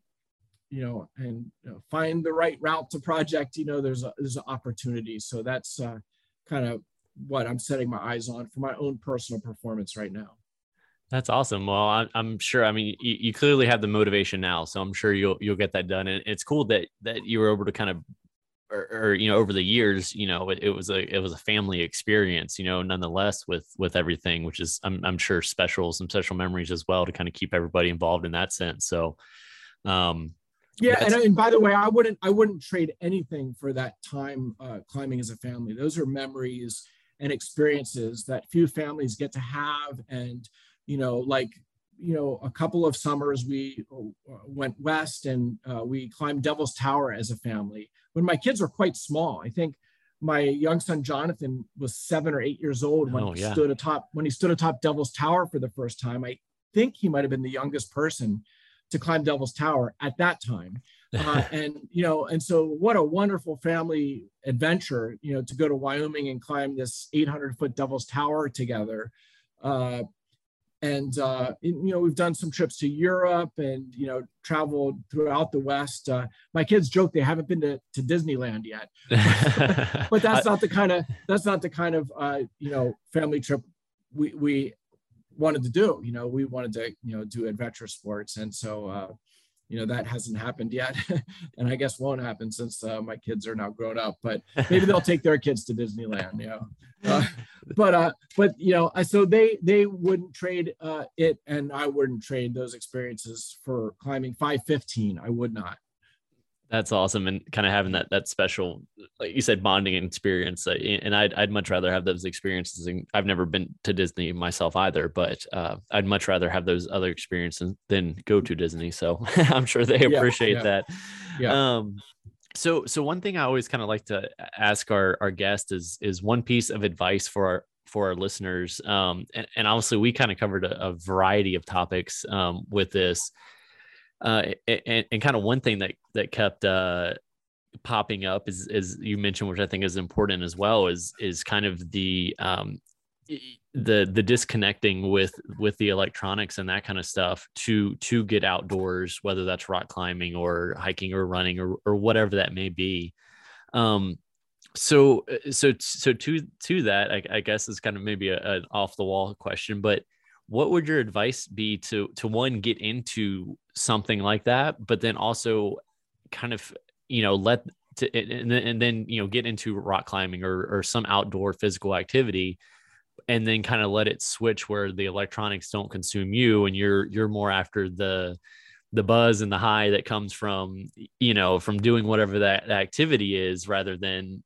you know, and you know, find the right route to project, you know, there's a, there's an opportunity. So that's uh, kind of what I'm setting my eyes on for my own personal performance right now. That's awesome. Well, I'm, I'm sure, I mean, you, you clearly have the motivation now, so I'm sure you'll, you'll get that done. And it's cool that, that you were able to kind of, or, or, you know, over the years, you know, it, it was a, it was a family experience, you know, nonetheless with, with everything, which is, I'm, I'm sure special, some special memories as well to kind of keep everybody involved in that sense. So, um, yeah. And, and by the way, I wouldn't, I wouldn't trade anything for that time uh, climbing as a family. Those are memories and experiences that few families get to have. And, you know, like, you know, a couple of summers we went west and uh, we climbed Devil's Tower as a family when my kids were quite small. I think my young son, Jonathan, was seven or eight years old when, oh, he, yeah. stood atop, when he stood atop Devil's Tower for the first time. I think he might've been the youngest person to climb Devil's Tower at that time. Uh, and, you know, and so what a wonderful family adventure, you know, to go to Wyoming and climb this eight hundred foot Devil's Tower together. Uh, and, uh, you know, we've done some trips to Europe and, you know, traveled throughout the West. Uh, my kids joke they haven't been to, to Disneyland yet, but that's not the kind of, that's not the kind of, uh, you know, family trip we, we, wanted to do. You know, we wanted to, you know, do adventure sports. And so, uh, you know, that hasn't happened yet. And I guess won't happen since uh, my kids are now grown up, but maybe they'll take their kids to Disneyland, you know. Uh, but, uh, but, you know, so they, they wouldn't trade uh, it, and I wouldn't trade those experiences for climbing five fifteen. I would not. That's awesome. And kind of having that, that special, like you said, bonding experience. And I'd, I'd much rather have those experiences. And I've never been to Disney myself either, but uh, I'd much rather have those other experiences than go to Disney. So I'm sure they appreciate yeah, yeah. that. Yeah. Um, so, so one thing I always kind of like to ask our, our guest is, is one piece of advice for our, for our listeners. Um, and, and obviously we kind of covered a, a variety of topics um, with this. Uh, and, and kind of one thing that, that kept, uh, popping up is, is you mentioned, which I think is important as well, is, is kind of the, um, the, the disconnecting with, with the electronics and that kind of stuff to, to get outdoors, whether that's rock climbing or hiking or running or, or whatever that may be. Um, so, so, so to, to that, I, I guess is kind of maybe a, an off the wall question, but what would your advice be to, to one, get into something like that, but then also kind of, you know, let to, and, and then, you know, get into rock climbing or, or some outdoor physical activity, and then kind of let it switch where the electronics don't consume you and you're, you're more after the, the buzz and the high that comes from, you know, from doing whatever that activity is, rather than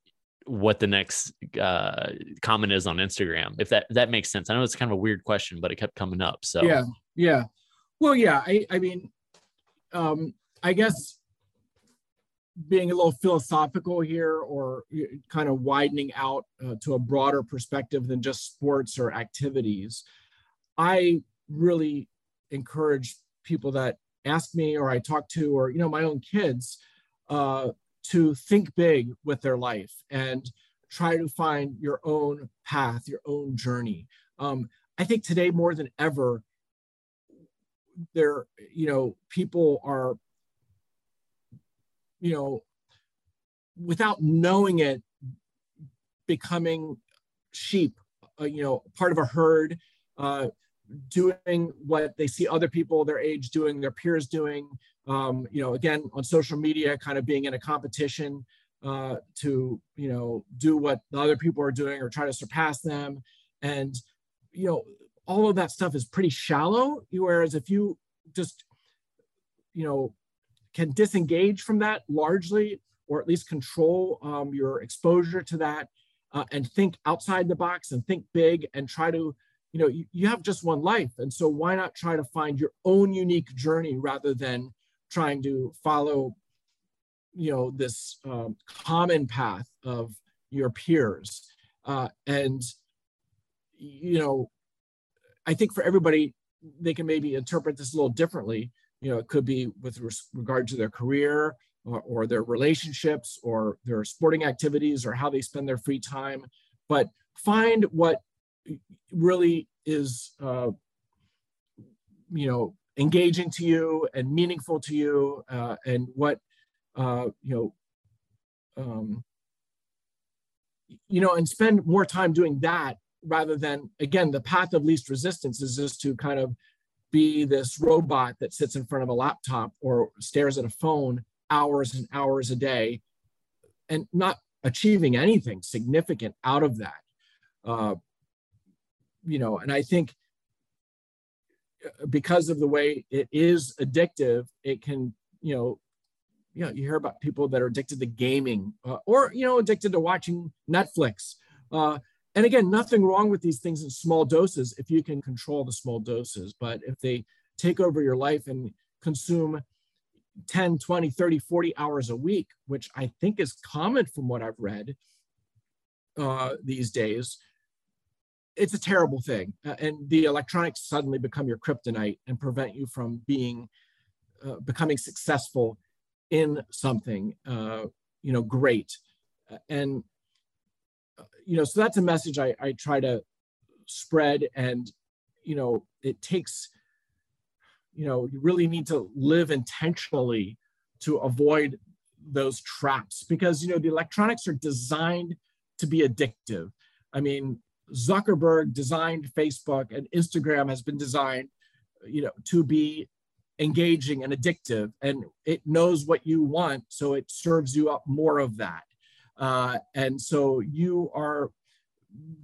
what the next uh, comment is on Instagram. If that, that makes sense. I know it's kind of a weird question, but it kept coming up. So yeah. Yeah. Well, yeah. I, I mean, um, I guess being a little philosophical here, or kind of widening out uh, to a broader perspective than just sports or activities, I really encourage people that ask me, or I talk to, or, you know, my own kids, uh, to think big with their life and try to find your own path, your own journey. Um, I think today more than ever, there, you know, people are, you know, without knowing it, becoming sheep, uh, you know, part of a herd, uh, doing what they see other people their age doing, their peers doing, um, you know, again, on social media, kind of being in a competition uh, to, you know, do what the other people are doing or try to surpass them. And, you know, all of that stuff is pretty shallow. Whereas if you just, you know, can disengage from that largely, or at least control um, your exposure to that, uh, and think outside the box and think big and try to, you know, you, you have just one life. And so why not try to find your own unique journey, rather than trying to follow, you know, this um, common path of your peers. Uh, and, you know, I think for everybody, they can maybe interpret this a little differently. You know, it could be with res- regard to their career, or, or their relationships, or their sporting activities, or how they spend their free time. But find what really is, uh, you know, engaging to you and meaningful to you, uh, and what, uh, you know, um, you know, and spend more time doing that, rather than, again, the path of least resistance is just to kind of be this robot that sits in front of a laptop or stares at a phone hours and hours a day, and not achieving anything significant out of that. Uh, You know, and I think because of the way it is addictive, it can, you know, you know, you hear about people that are addicted to gaming, uh, or, you know, addicted to watching Netflix. Uh, and again, nothing wrong with these things in small doses if you can control the small doses. But if they take over your life and consume ten, twenty, thirty, forty hours a week, which I think is common from what I've read uh, these days, it's a terrible thing. Uh, and the electronics suddenly become your kryptonite and prevent you from being, uh, becoming successful in something, uh, you know, great. And, uh, you know, so that's a message I, I try to spread. And, you know, it takes, you know, you really need to live intentionally to avoid those traps, because, you know, the electronics are designed to be addictive. I mean, Zuckerberg designed Facebook, and Instagram has been designed, you know, to be engaging and addictive, and it knows what you want, so it serves you up more of that. Uh, and so you are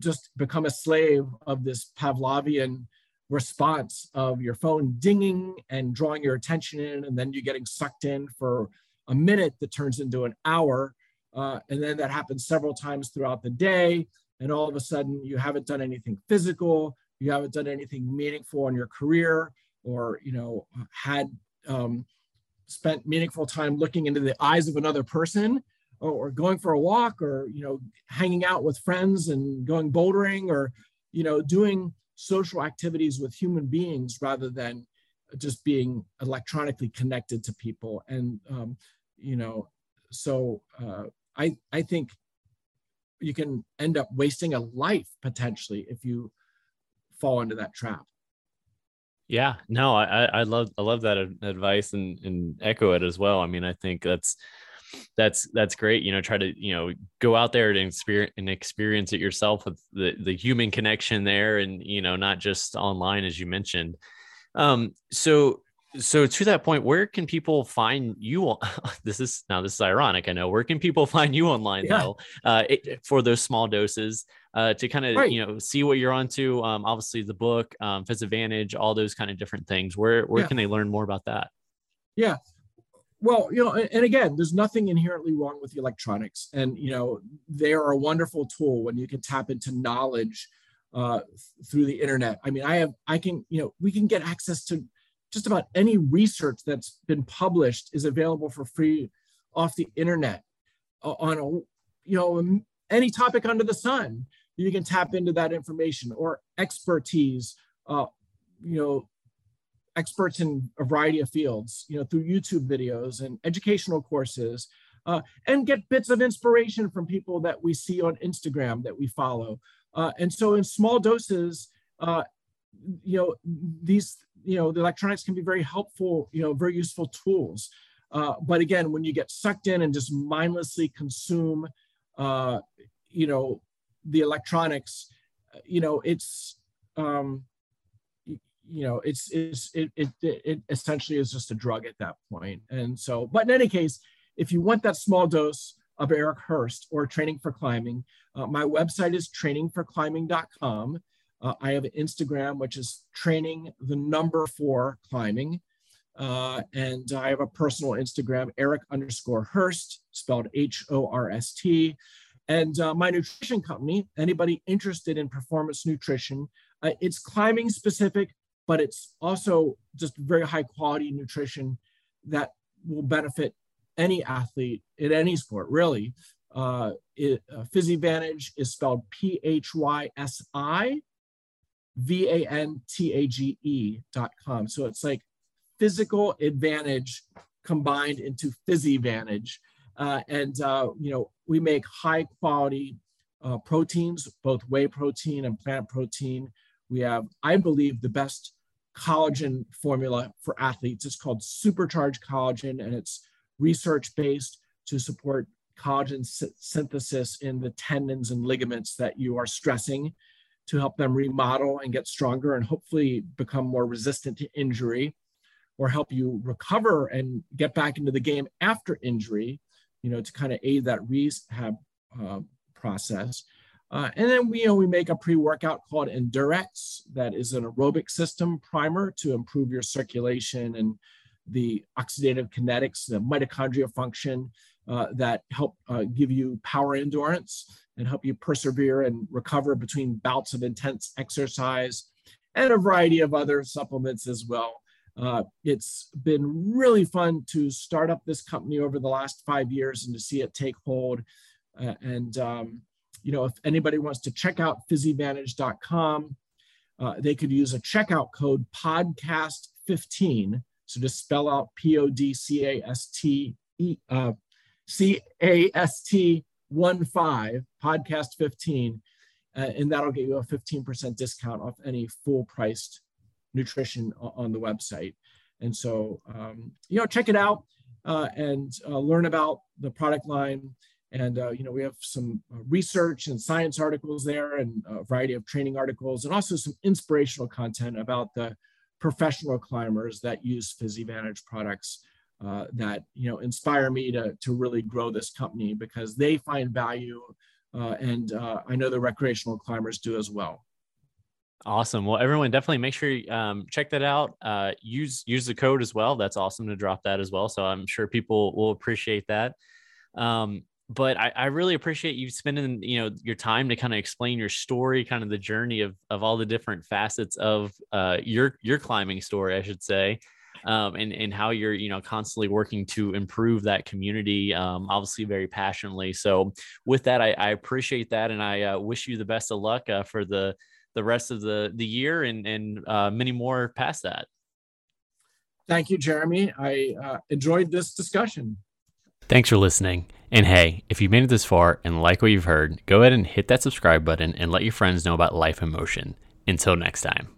just become a slave of this Pavlovian response of your phone dinging and drawing your attention in, and then you're getting sucked in for a minute that turns into an hour. Uh, and then that happens several times throughout the day. And all of a sudden, you haven't done anything physical, you haven't done anything meaningful in your career, or, you know, had um, spent meaningful time looking into the eyes of another person, or, or going for a walk, or, you know, hanging out with friends and going bouldering, or, you know, doing social activities with human beings, rather than just being electronically connected to people. And, um, you know, so uh, I, I think you can end up wasting a life potentially if you fall into that trap. Yeah, no, I, I love, I love that advice, and, and echo it as well. I mean, I think that's, that's, that's great. You know, try to, you know, go out there and experience and experience it yourself with the, the human connection there, and, you know, not just online, as you mentioned. Um, so, So to that point, where can people find you? On, this is now this is ironic. I know. Where can people find you online, yeah, though, uh, it, for those small doses, uh, to kind of, right, you know, see what you're onto? Um, obviously, the book, um, PhysiVantage, all those kind of different things. Where where yeah. can they learn more about that? Yeah. Well, you know, and again, there's nothing inherently wrong with the electronics, and, you know, they are a wonderful tool when you can tap into knowledge uh, through the internet. I mean, I have, I can, you know, we can get access to just about any research that's been published is available for free off the internet on, a, you know, any topic under the sun. You can tap into that information or expertise, uh, you know, experts in a variety of fields, you know, through YouTube videos and educational courses, uh, and get bits of inspiration from people that we see on Instagram that we follow. Uh, and so in small doses, uh, you know, these, you know, the electronics can be very helpful, you know, very useful tools. Uh, but again, when you get sucked in and just mindlessly consume, uh, you know, the electronics, you know, it's, um, you know, it's, it's it, it, it essentially is just a drug at that point. And so, but in any case, if you want that small dose of Eric Hurst or Training for Climbing, uh, my website is training for climbing dot com. Uh, I have an Instagram, which is training the number four climbing. Uh, and I have a personal Instagram, Eric underscore Hurst, spelled H O R S T. And uh, my nutrition company, anybody interested in performance nutrition, uh, it's climbing specific, but it's also just very high quality nutrition that will benefit any athlete in any sport, really. Uh, it, uh, PhysiVantage is spelled P H Y S I V A N T A G E dot com. So it's like physical advantage combined into PhysiVantage. Uh, and, uh, you know, we make high quality uh, proteins, both whey protein and plant protein. We have, I believe, the best collagen formula for athletes. It's called Supercharged Collagen, and it's research-based to support collagen sy- synthesis in the tendons and ligaments that you are stressing to help them remodel and get stronger and hopefully become more resistant to injury, or help you recover and get back into the game after injury, you know, to kind of aid that rehab uh, process. Uh, and then we, you know, we make a pre-workout called Endurex that is an aerobic system primer to improve your circulation and the oxidative kinetics, the mitochondria function uh, that help uh, give you power endurance and help you persevere and recover between bouts of intense exercise, and a variety of other supplements as well. Uh, it's been really fun to start up this company over the last five years and to see it take hold. Uh, and, um, you know, if anybody wants to check out PhysiVantage dot com, uh, they could use a checkout code podcast fifteen. So just spell out P O D C A S T E, uh, C A S T one five, podcast fifteen, uh, and that'll get you a fifteen percent discount off any full-priced nutrition on the website. And so, um, you know, check it out uh, and uh, learn about the product line. And, uh, you know, we have some research and science articles there, and a variety of training articles, and also some inspirational content about the professional climbers that use PhysiVantage products uh, that, you know, inspire me to, to really grow this company, because they find value. Uh, and uh, I know the recreational climbers do as well. Awesome. Well, everyone, definitely make sure you um, check that out. Uh, use use the code as well. That's awesome to drop that as well. So I'm sure people will appreciate that. Um, but I, I really appreciate you spending, you know, your time to kind of explain your story, kind of the journey of of all the different facets of uh, your your climbing story, I should say, um, and and how you're, you know, constantly working to improve that community, um, obviously very passionately. So with that, I, I appreciate that, and I uh, wish you the best of luck uh, for the. the rest of the, the year and, and uh, many more past that. Thank you, Jeremy. I uh, enjoyed this discussion. Thanks for listening. And hey, if you made it this far and like what you've heard, go ahead and hit that subscribe button and let your friends know about Life in Motion. Until next time.